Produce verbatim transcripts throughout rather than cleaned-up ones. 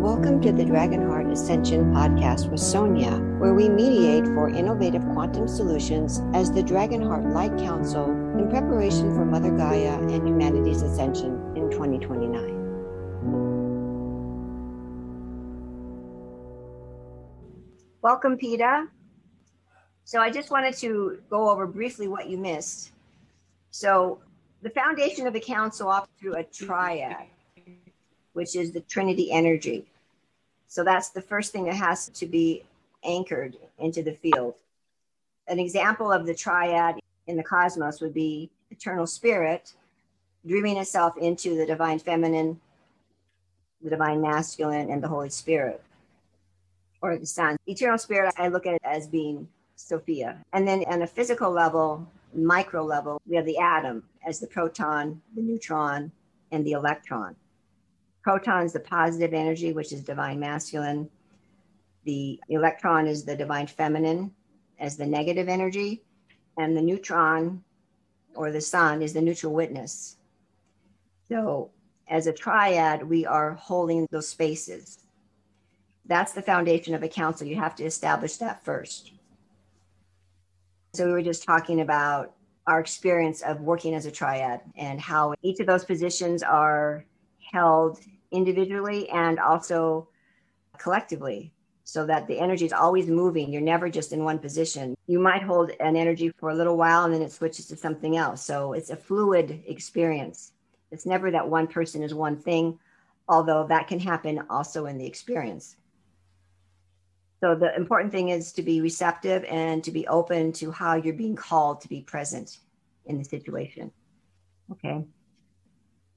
Welcome to the Dragonheart Ascension Podcast with Sonia, where we mediate for innovative quantum solutions as the Dragonheart Light Council in preparation for Mother Gaia and humanity's ascension in twenty twenty-nine. Welcome, Peta. So I just wanted to go over briefly what you missed. So the foundation of the council operates through a triad, which is the Trinity energy. So that's the first thing that has to be anchored into the field. An example of the triad in the cosmos would be eternal spirit, dreaming itself into the divine feminine, the divine masculine, and the Holy Spirit, or the sun. Eternal spirit, I look at it as being Sophia. And then on a physical level, micro level, we have the atom as the proton, the neutron, and the electron. Proton is the positive energy, which is divine masculine. The electron is the divine feminine as the negative energy. And the neutron, or the sun, is the neutral witness. So as a triad, we are holding those spaces. That's the foundation of a council. You have to establish that first. So we were just talking about our experience of working as a triad and how each of those positions are held individually and also collectively, so that the energy is always moving. You're never just in one position. You might hold an energy for a little while and then it switches to something else. So it's a fluid experience. It's never that one person is one thing, although that can happen also in the experience. So the important thing is to be receptive and to be open to how you're being called to be present in the situation. Okay.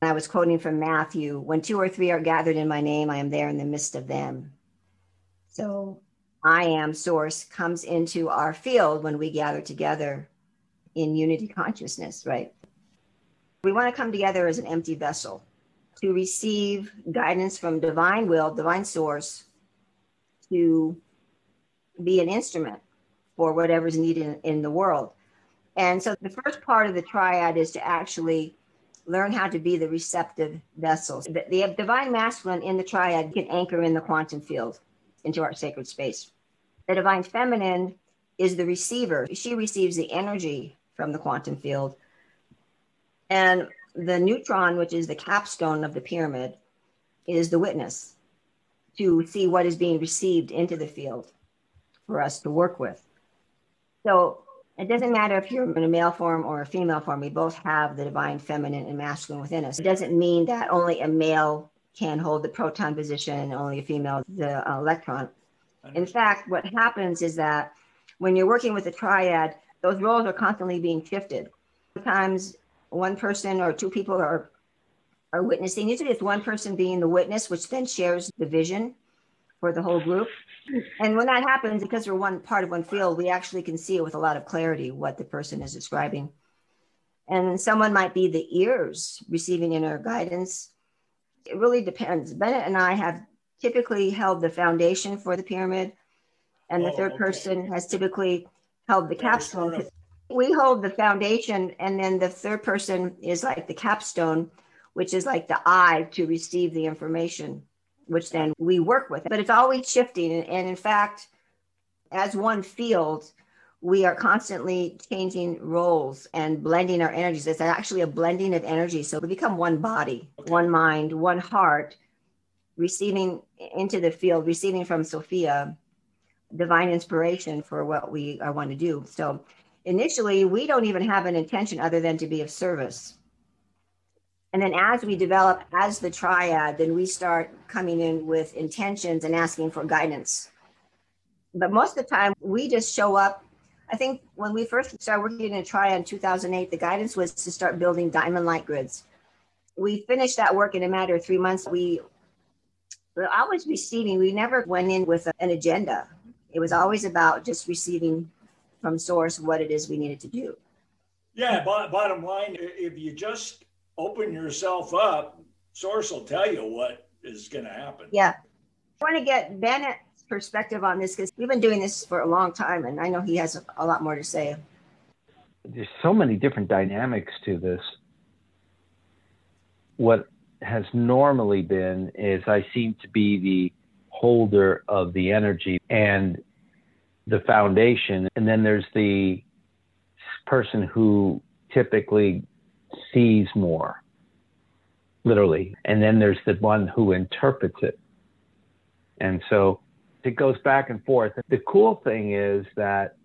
I was quoting from Matthew, when two or three are gathered in my name, I am there in the midst of them. So I am source comes into our field when we gather together in unity consciousness, right? We want to come together as an empty vessel to receive guidance from divine will, divine source, to be an instrument for whatever's needed in the world. And so the first part of the triad is to actually learn how to be the receptive vessels. The, the divine masculine in the triad can anchor in the quantum field into our sacred space. The divine feminine is the receiver. She receives the energy from the quantum field. And the neutron, which is the capstone of the pyramid, is the witness to see what is being received into the field for us to work with. So it doesn't matter if you're in a male form or a female form, we both have the divine feminine and masculine within us. It doesn't mean that only a male can hold the proton position and only a female the electron. In fact, what happens is that when you're working with a triad, those roles are constantly being shifted. Sometimes one person or two people are, are witnessing. Usually it's one person being the witness, which then shares the vision for the whole group. And when that happens, because we're one part of one field, we actually can see it with a lot of clarity what the person is describing. And then someone might be the ears receiving inner guidance. It really depends. Bennett and I have typically held the foundation for the pyramid, and the oh, third okay. person has typically held the capstone. We hold the foundation, and then the third person is like the capstone, which is like the eye to receive the information, which then we work with. But it's always shifting. And in fact, as one field, we are constantly changing roles and blending our energies. It's actually a blending of energy. So we become one body, one mind, one heart, receiving into the field, receiving from Sophia, divine inspiration for what we want to do. So initially, we don't even have an intention other than to be of service. And then as we develop as the triad, then we start coming in with intentions and asking for guidance. But most of the time, we just show up. I think when we first started working in a triad in two thousand eight, the guidance was to start building diamond light grids. We finished that work in a matter of three months. We were always receiving. We never went in with an agenda. It was always about just receiving from source what it is we needed to do. Yeah, b- bottom line, if you just open yourself up, source will tell you what is going to happen. Yeah. I want to get Bennett's perspective on this because we've been doing this for a long time, and I know he has a, a lot more to say. There's so many different dynamics to this. what has normally been is I seem to be the holder of the energy and the foundation. And then there's the person who typically sees more, literally. And then there's the one who interprets it. And so it goes back and forth. The cool thing is that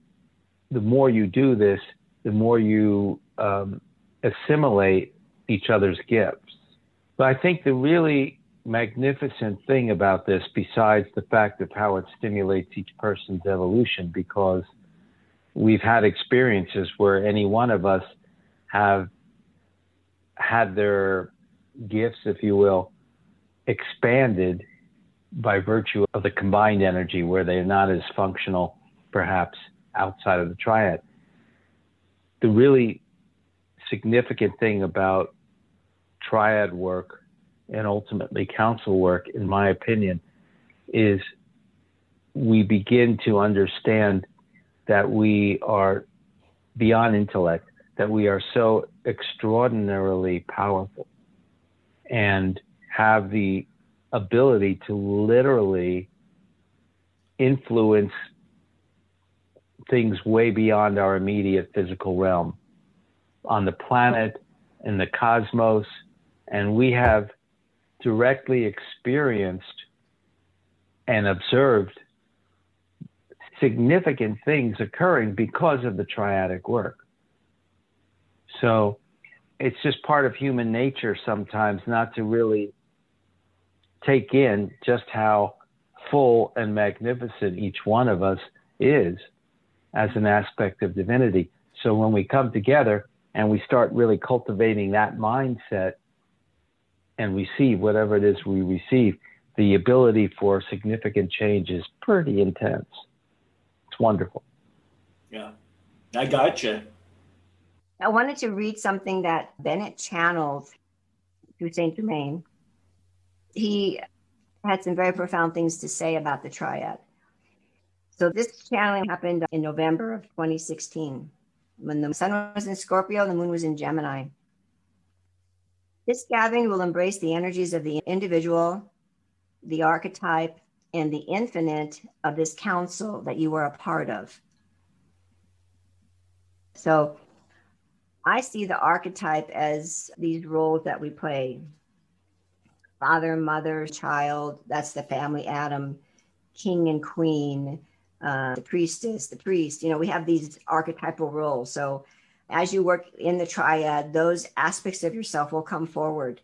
the more you do this, the more you um, assimilate each other's gifts. But I think the really magnificent thing about this, besides the fact of how it stimulates each person's evolution, because we've had experiences where any one of us have had their gifts, if you will, expanded by virtue of the combined energy, where they're not as functional, perhaps, outside of the triad. The really significant thing about triad work and ultimately council work, in my opinion, is we begin to understand that we are beyond intellect, that we are so extraordinarily powerful and have the ability to literally influence things way beyond our immediate physical realm on the planet, in the cosmos. And we have directly experienced and observed significant things occurring because of the triadic work. So it's just part of human nature sometimes not to really take in just how full and magnificent each one of us is as an aspect of divinity. So when we come together and we start really cultivating that mindset and receive whatever it is we receive, the ability for significant change is pretty intense. It's wonderful. Yeah, I gotcha. I wanted to read something that Bennett channeled through Saint-Germain. He had some very profound things to say about the triad. So this channeling happened in November of twenty sixteen, when the sun was in Scorpio, the moon was in Gemini. This gathering will embrace the energies of the individual, the archetype, and the infinite of this council that you are a part of. So I see the archetype as these roles that we play. Father, mother, child, that's the family, Adam, king and queen, uh, the priestess, the priest. You know, we have these archetypal roles. So as you work in the triad, those aspects of yourself will come forward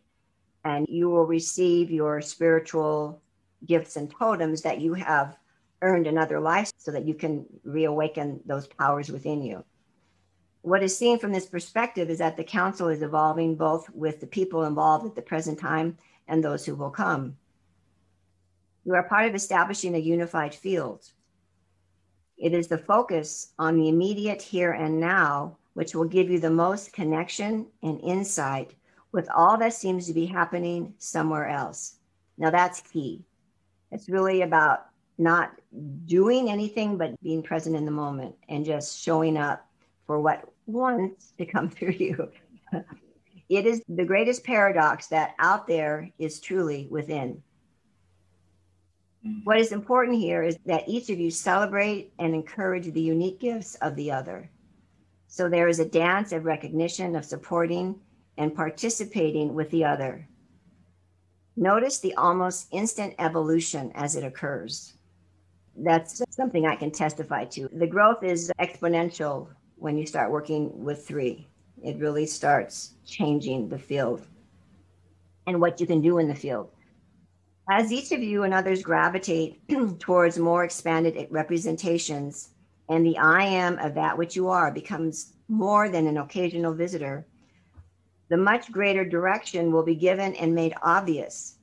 and you will receive your spiritual gifts and totems that you have earned in other lives so that you can reawaken those powers within you. What is seen from this perspective is that the council is evolving both with the people involved at the present time and those who will come. You are part of establishing a unified field. It is the focus on the immediate here and now, which will give you the most connection and insight with all that seems to be happening somewhere else. Now that's key. It's really about not doing anything, but being present in the moment and just showing up for what wants to come through you. It is the greatest paradox that out there is truly within. What is important here is that each of you celebrate and encourage the unique gifts of the other. So there is a dance of recognition, of supporting and participating with the other. Notice the almost instant evolution as it occurs. That's something I can testify to. The growth is exponential when you start working with three. It really starts changing the field and what you can do in the field. As each of you and others gravitate towards more expanded representations, and the I am of that which you are becomes more than an occasional visitor, the much greater direction will be given and made obvious,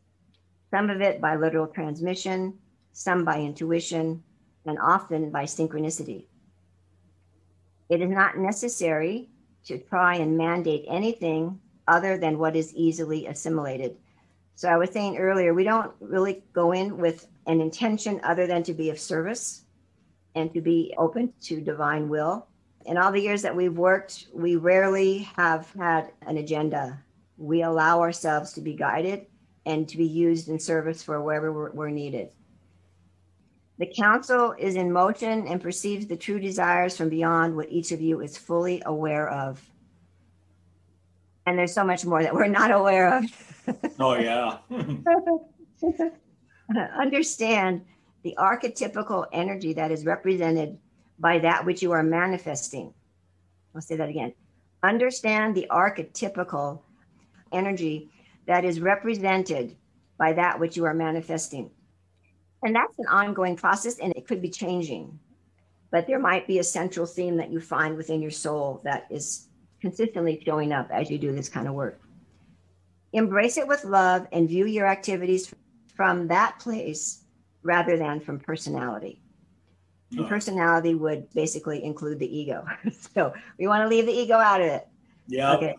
some of it by literal transmission, some by intuition, and often by synchronicity. It is not necessary to try and mandate anything other than what is easily assimilated. So I was saying earlier, we don't really go in with an intention other than to be of service and to be open to divine will. In all the years that we've worked, we rarely have had an agenda. we allow ourselves to be guided and to be used in service for wherever we're, we're needed. The council is in motion and perceives the true desires from beyond what each of you is fully aware of. And there's so much more that we're not aware of. Oh, yeah. Understand the archetypical energy that is represented by that which you are manifesting. I'll say that again. Understand the archetypical energy that is represented by that which you are manifesting. And that's an ongoing process, and it could be changing. But there might be a central theme that you find within your soul that is consistently showing up as you do this kind of work. Embrace it with love and view your activities from that place rather than from personality. And oh. Personality would basically include the ego. So we want to leave the ego out of it. Yeah. Okay.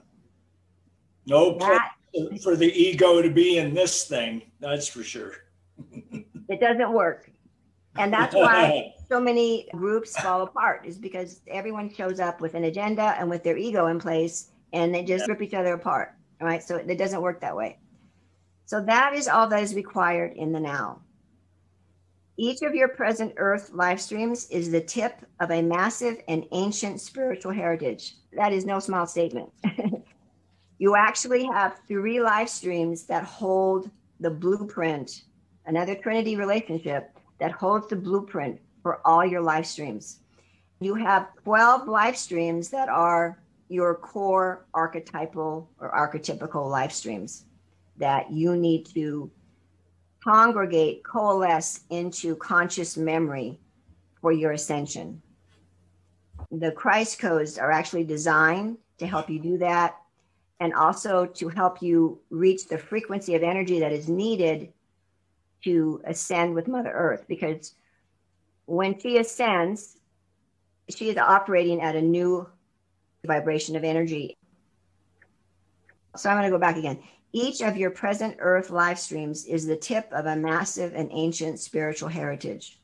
No place for the ego to be in this thing, that's for sure. It doesn't work. And that's why so many groups fall apart, is because everyone shows up with an agenda and with their ego in place, and they just yeah. rip each other apart. All right. So it doesn't work that way. So that is all that is required in the now. Each of your present earth live streams is the tip of a massive and ancient spiritual heritage. That is no small statement. You actually have three live streams that hold the blueprint, another Trinity relationship that holds the blueprint for all your live streams. You have twelve live streams that are your core archetypal or archetypical live streams that you need to congregate, coalesce into conscious memory for your ascension. The Christ codes are actually designed to help you do that, and also to help you reach the frequency of energy that is needed to ascend with Mother Earth. Because when she ascends, she is operating at a new vibration of energy. So I'm going to go back again. Each of your present earth live streams is the tip of a massive and ancient spiritual heritage.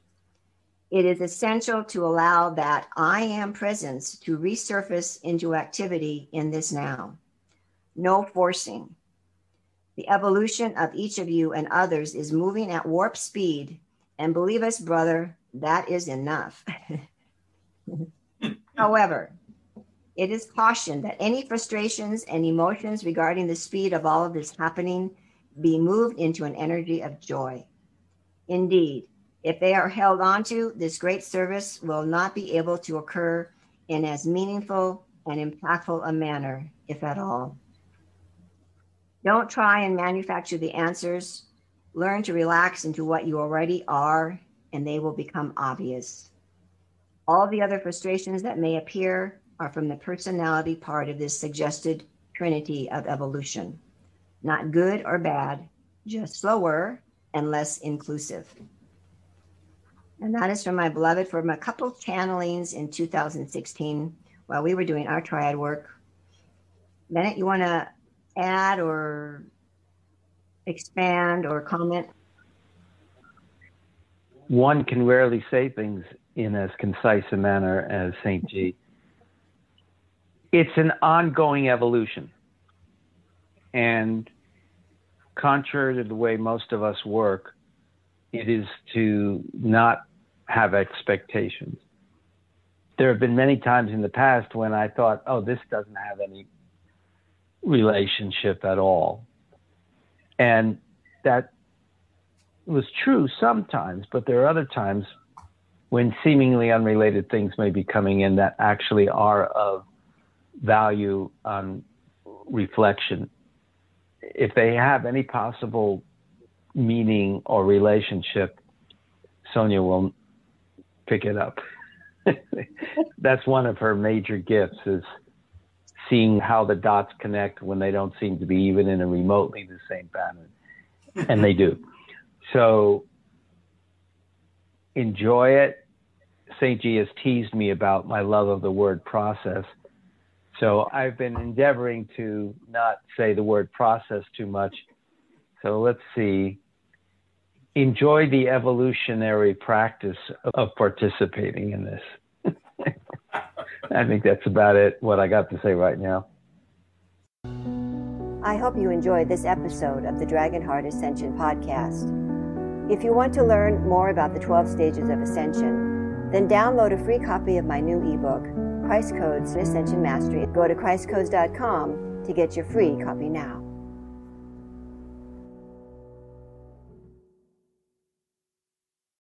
It is essential to allow that I am presence to resurface into activity in this now. No forcing. The evolution of each of you and others is moving at warp speed. And believe us, brother, that is enough. However, it is cautioned that any frustrations and emotions regarding the speed of all of this happening be moved into an energy of joy. Indeed, if they are held onto, this great service will not be able to occur in as meaningful and impactful a manner, if at all. Don't try and manufacture the answers. Learn to relax into what you already are, and they will become obvious. All the other frustrations that may appear are from the personality part of this suggested trinity of evolution. Not good or bad, just slower and less inclusive. And that is from my beloved, from a couple of channelings in two thousand sixteen while we were doing our triad work. Bennett, you want to add or expand or comment? One can rarely say things in as concise a manner as Saint G. It's an ongoing evolution. And contrary to the way most of us work, it is to not have expectations. There have been many times in the past when I thought, oh, this doesn't have any relationship at all. And that was true sometimes, but there are other times when seemingly unrelated things may be coming in that actually are of value on reflection, if they have any possible meaning or relationship. Sonia will pick it up. That's one of her major gifts, is seeing how the dots connect when they don't seem to be even in a remotely the same pattern. And they do. So enjoy it. Saint G has teased me about my love of the word process. So I've been endeavoring to not say the word process too much. So let's see. Enjoy the evolutionary practice of participating in this. I think that's about it, what I got to say right now. I hope you enjoyed this episode of the Dragonheart Ascension Podcast. If you want to learn more about the twelve stages of ascension, then download a free copy of my new ebook, Christ Codes and Ascension Mastery. Go to Christ Codes dot com to get your free copy now.